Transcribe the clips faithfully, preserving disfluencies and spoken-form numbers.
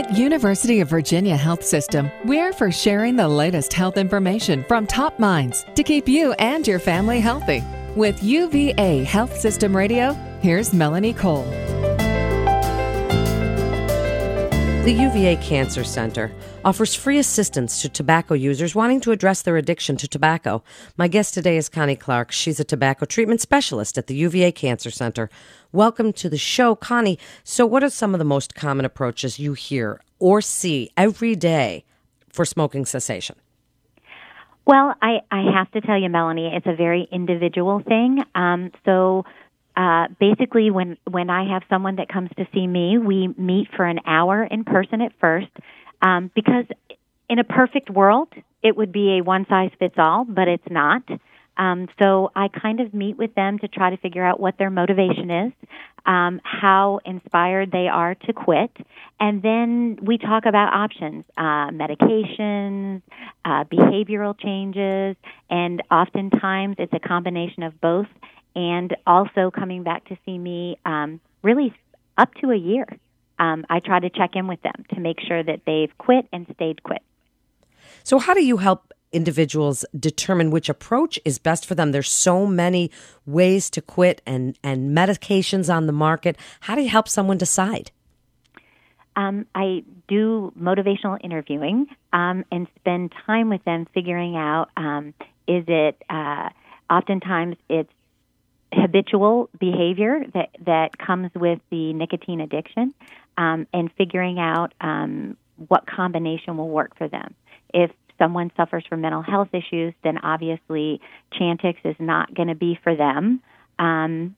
at University of Virginia Health System, we're for sharing the latest health information from top minds to keep you and your family healthy. With U V A Health System Radio, here's Melanie Cole. The U V A Cancer Center offers free assistance to tobacco users wanting to address their addiction to tobacco. My guest today is Connie Clark. She's a tobacco treatment specialist at the U V A Cancer Center. Welcome to the show, Connie. So what are some of the most common approaches you hear or see every day for smoking cessation? Well, I, I have to tell you, Melanie, it's a very individual thing. Um, so Uh, basically, when, when I have someone that comes to see me, we meet for an hour in person at first, um, because in a perfect world, it would be a one-size-fits-all, but it's not. Um, so I kind of meet with them to try to figure out what their motivation is, um, how inspired they are to quit, and then we talk about options, uh, medications, uh, behavioral changes, and oftentimes it's a combination of both. And also coming back to see me um, really up to a year. Um, I try to check in with them to make sure that they've quit and stayed quit. So how do you help individuals determine which approach is best for them? There's so many ways to quit and, and medications on the market. How do you help someone decide? Um, I do motivational interviewing um, and spend time with them figuring out, um, is it, uh, oftentimes it's habitual behavior that, that comes with the nicotine addiction, um, and figuring out um, what combination will work for them. If someone suffers from mental health issues, then obviously Chantix is not going to be for them. Um,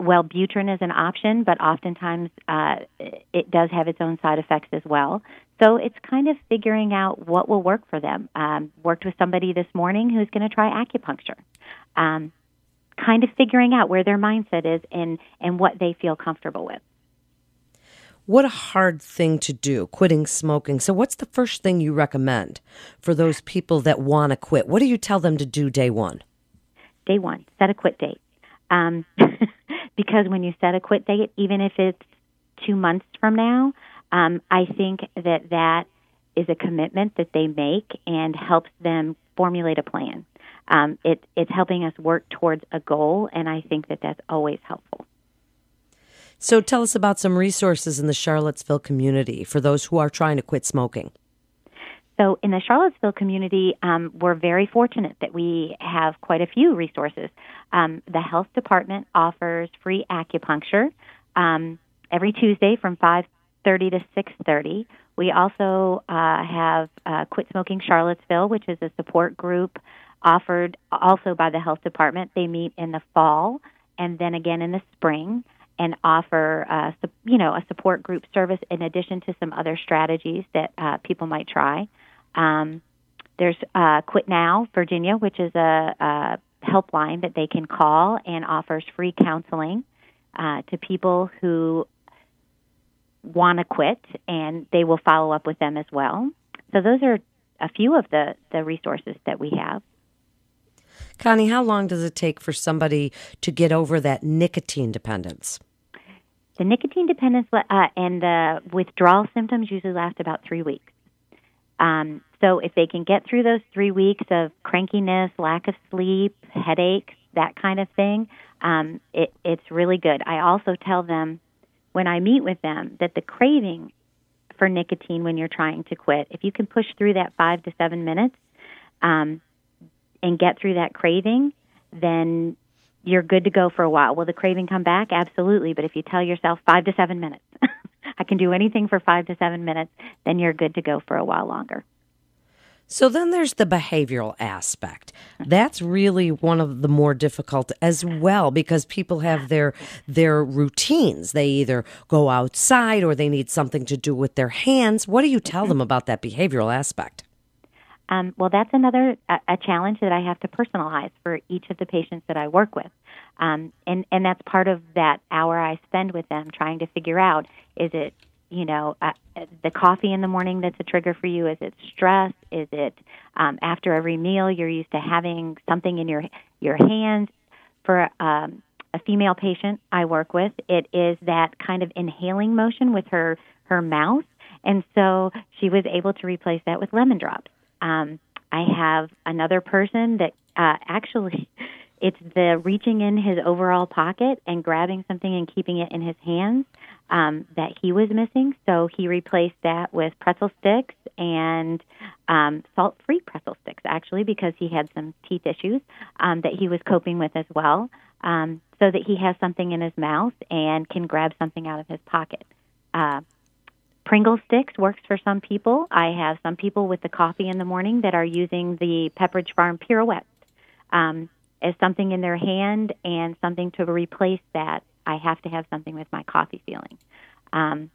Wellbutrin is an option, but oftentimes uh, it does have its own side effects as well. So it's kind of figuring out what will work for them. Um, worked with somebody this morning who's going to try acupuncture. Um, kind of figuring out where their mindset is and, and what they feel comfortable with. What a hard thing to do, quitting smoking. So what's the first thing you recommend for those people that want to quit? What do you tell them to do day one? Day one, set a quit date. Um, because when you set a quit date, even if it's two months from now, um, I think that that is a commitment that they make and helps them formulate a plan. Um, it, it's helping us work towards a goal, and I think that that's always helpful. So tell us about some resources in the Charlottesville community for those who are trying to quit smoking. So in the Charlottesville community, um, we're very fortunate that we have quite a few resources. Um, the health department offers free acupuncture um, every Tuesday from five thirty to six thirty. We also uh, have uh, Quit Smoking Charlottesville, which is a support group offered also by the health department. They meet in the fall and then again in the spring and offer, uh, su- you know, a support group service in addition to some other strategies that uh, people might try. Um, there's uh, Quit Now Virginia, which is a, a helpline that they can call and offers free counseling uh, to people who want to quit, and they will follow up with them as well. So those are a few of the, the resources that we have. Connie, how long does it take for somebody to get over that nicotine dependence? The nicotine dependence uh, and the withdrawal symptoms usually last about three weeks. Um, so if they can get through those three weeks of crankiness, lack of sleep, headaches, that kind of thing, um, it, it's really good. I also tell them when I meet with them that the craving for nicotine when you're trying to quit, if you can push through that five to seven minutes, um, and get through that craving, then you're good to go for a while. Will the craving come back? Absolutely. But if you tell yourself five to seven minutes, I can do anything for five to seven minutes, then you're good to go for a while longer. So then there's the behavioral aspect. That's really one of the more difficult as well, because people have their their routines. They either go outside or they need something to do with their hands. What do you tell them about that behavioral aspect? Um, well, that's another a, a challenge that I have to personalize for each of the patients that I work with. Um, and, and that's part of that hour I spend with them trying to figure out, is it, you know, uh, the coffee in the morning that's a trigger for you? Is it stress? Is it um, after every meal you're used to having something in your, your hands? For um, a female patient I work with, it is that kind of inhaling motion with her, her mouth. And so she was able to replace that with lemon drops. Um, I have another person that uh, actually it's the reaching in his overall pocket and grabbing something and keeping it in his hands um, that he was missing. So he replaced that with pretzel sticks and um, salt-free pretzel sticks, actually, because he had some teeth issues um, that he was coping with as well, um, so that he has something in his mouth and can grab something out of his pocket. Uh, Pringle sticks works for some people. I have some people with the coffee in the morning that are using the Pepperidge Farm pirouette um, as something in their hand and something to replace that. I have to have something with my coffee feeling. Um,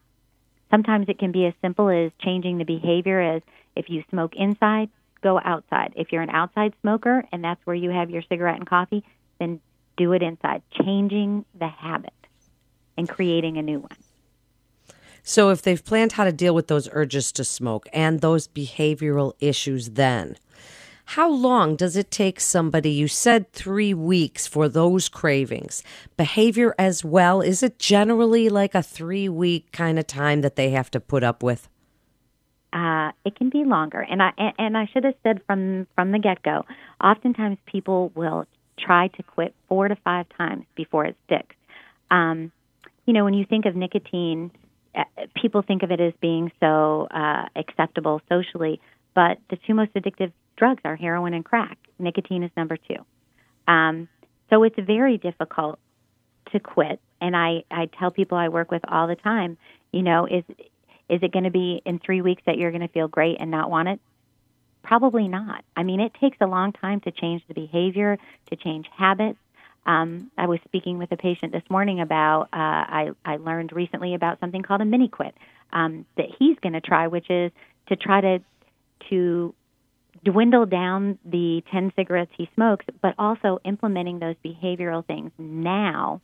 sometimes it can be as simple as changing the behavior as if you smoke inside, go outside. If you're an outside smoker and that's where you have your cigarette and coffee, then do it inside. Changing the habit and creating a new one. So if they've planned how to deal with those urges to smoke and those behavioral issues, then how long does it take somebody, you said three weeks for those cravings, behavior as well? Is it generally like a three-week kind of time that they have to put up with? Uh, it can be longer. And I and I should have said from, from the get-go, oftentimes people will try to quit four to five times before it sticks. Um, you know, when you think of nicotine, people think of it as being so uh, acceptable socially, but the two most addictive drugs are heroin and crack. Nicotine is number two. Um, so it's very difficult to quit. And I, I tell people I work with all the time, you know, is is it going to be in three weeks that you're going to feel great and not want it? Probably not. I mean, it takes a long time to change the behavior, to change habits. Um, I was speaking with a patient this morning about, uh, I, I learned recently about something called a mini quit um, that he's going to try, which is to try to to dwindle down the ten cigarettes he smokes, but also implementing those behavioral things now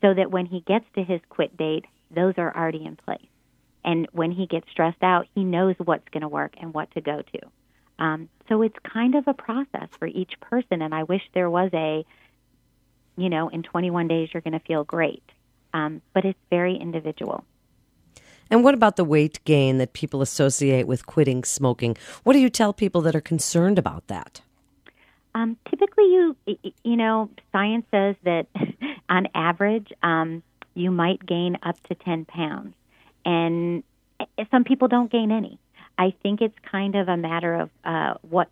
so that when he gets to his quit date, those are already in place. And when he gets stressed out, he knows what's going to work and what to go to. Um, so it's kind of a process for each person, and I wish there was a, you know, in twenty-one days you're going to feel great. Um, but it's very individual. And what about the weight gain that people associate with quitting smoking? What do you tell people that are concerned about that? Um, typically, you you know, science says that on average, um, you might gain up to ten pounds. And some people don't gain any. I think it's kind of a matter of uh, what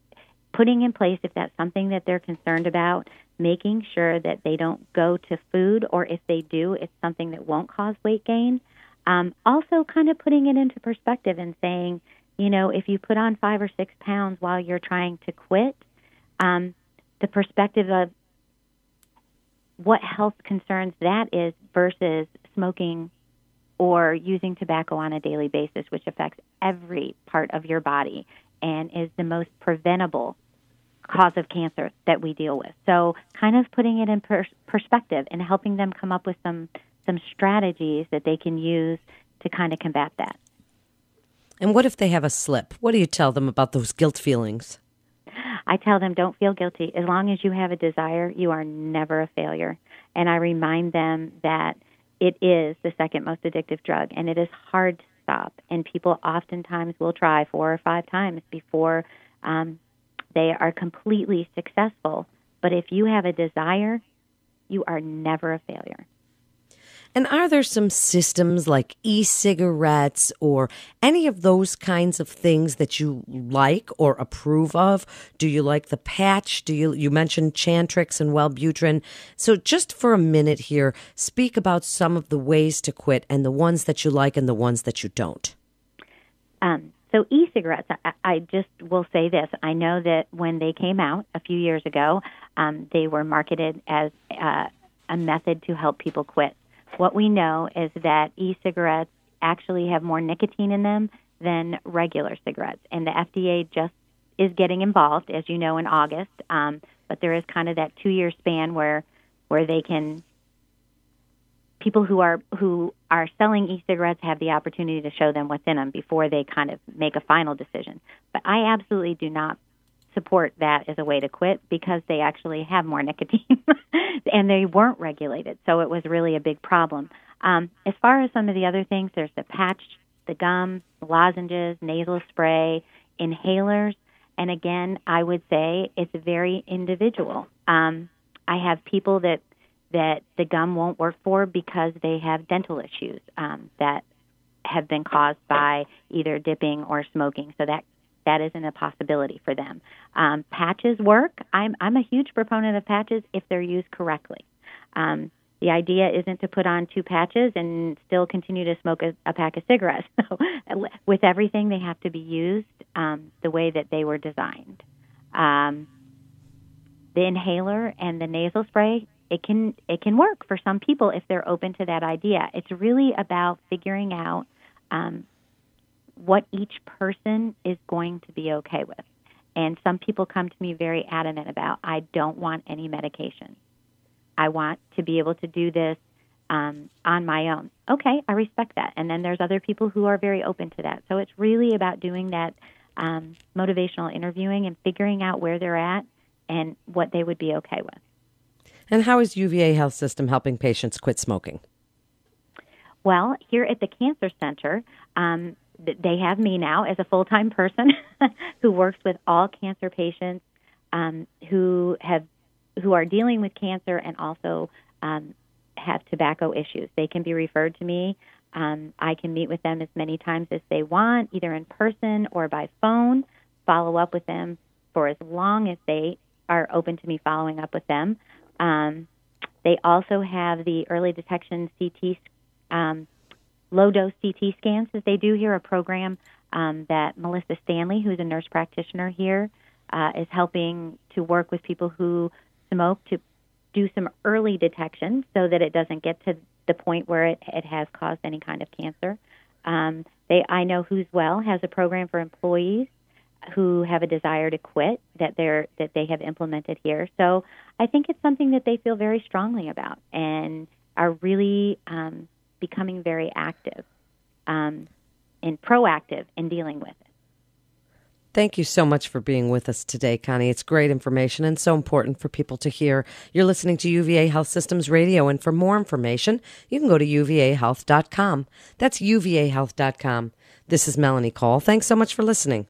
putting in place, if that's something that they're concerned about, making sure that they don't go to food, or if they do, it's something that won't cause weight gain. Um, also kind of putting it into perspective and saying, you know, if you put on five or six pounds while you're trying to quit, um, the perspective of what health concerns that is versus smoking or using tobacco on a daily basis, which affects every part of your body and is the most preventable cause of cancer that we deal with. So kind of putting it in per- perspective and helping them come up with some some strategies that they can use to kind of combat that. And what if they have a slip? What do you tell them about those guilt feelings? I tell them, don't feel guilty. As long as you have a desire, you are never a failure. And I remind them that it is the second most addictive drug, and it is hard to stop. And people oftentimes will try four or five times before um, they are completely successful. But if you have a desire, you are never a failure. And are there some systems like e-cigarettes or any of those kinds of things that you like or approve of? Do you like the patch? Do you you mentioned Chantix and Wellbutrin. So just for a minute here, speak about some of the ways to quit and the ones that you like and the ones that you don't. Um, so e-cigarettes, I, I just will say this. I know that when they came out a few years ago, um, they were marketed as uh, a method to help people quit. What we know is that e-cigarettes actually have more nicotine in them than regular cigarettes. And the F D A just is getting involved, as you know, in August. Um, but there is kind of that two-year span where where they can, people who are who are selling e-cigarettes have the opportunity to show them what's in them before they kind of make a final decision. But I absolutely do not support that as a way to quit because they actually have more nicotine and they weren't regulated. So it was really a big problem. Um, as far as some of the other things, there's the patch, the gums, lozenges, nasal spray, inhalers. And again, I would say it's very individual. Um, I have people that that the gum won't work for because they have dental issues um, that have been caused by either dipping or smoking. So that that isn't a possibility for them. Um, patches work. I'm I'm a huge proponent of patches if they're used correctly. Um, the idea isn't to put on two patches and still continue to smoke a, a pack of cigarettes. So with everything, they have to be used um, the way that they were designed. Um, the inhaler and the nasal spray, It can it can work for some people if they're open to that idea. It's really about figuring out um, what each person is going to be okay with. And some people come to me very adamant about, I don't want any medication. I want to be able to do this um, on my own. Okay, I respect that. And then there's other people who are very open to that. So it's really about doing that um, motivational interviewing and figuring out where they're at and what they would be okay with. And how is U V A Health System helping patients quit smoking? Well, here at the Cancer Center, um, they have me now as a full-time person who works with all cancer patients um, who have who are dealing with cancer and also um, have tobacco issues. They can be referred to me. Um, I can meet with them as many times as they want, either in person or by phone, follow up with them for as long as they are open to me following up with them. Um, they also have the early detection C T, um, low-dose C T scans that they do here, a program um, that Melissa Stanley, who's a nurse practitioner here, uh, is helping to work with people who smoke to do some early detection so that it doesn't get to the point where it, it has caused any kind of cancer. Um, they, I Know Who's Well has a program for employees who have a desire to quit that they're that they have implemented here. So I think it's something that they feel very strongly about and are really um, becoming very active um, and proactive in dealing with it. Thank you so much for being with us today, Connie. It's great information and so important for people to hear. You're listening to U V A Health Systems Radio, and for more information, you can go to U V A health dot com. That's U V A health dot com. This is Melanie Cole. Thanks so much for listening.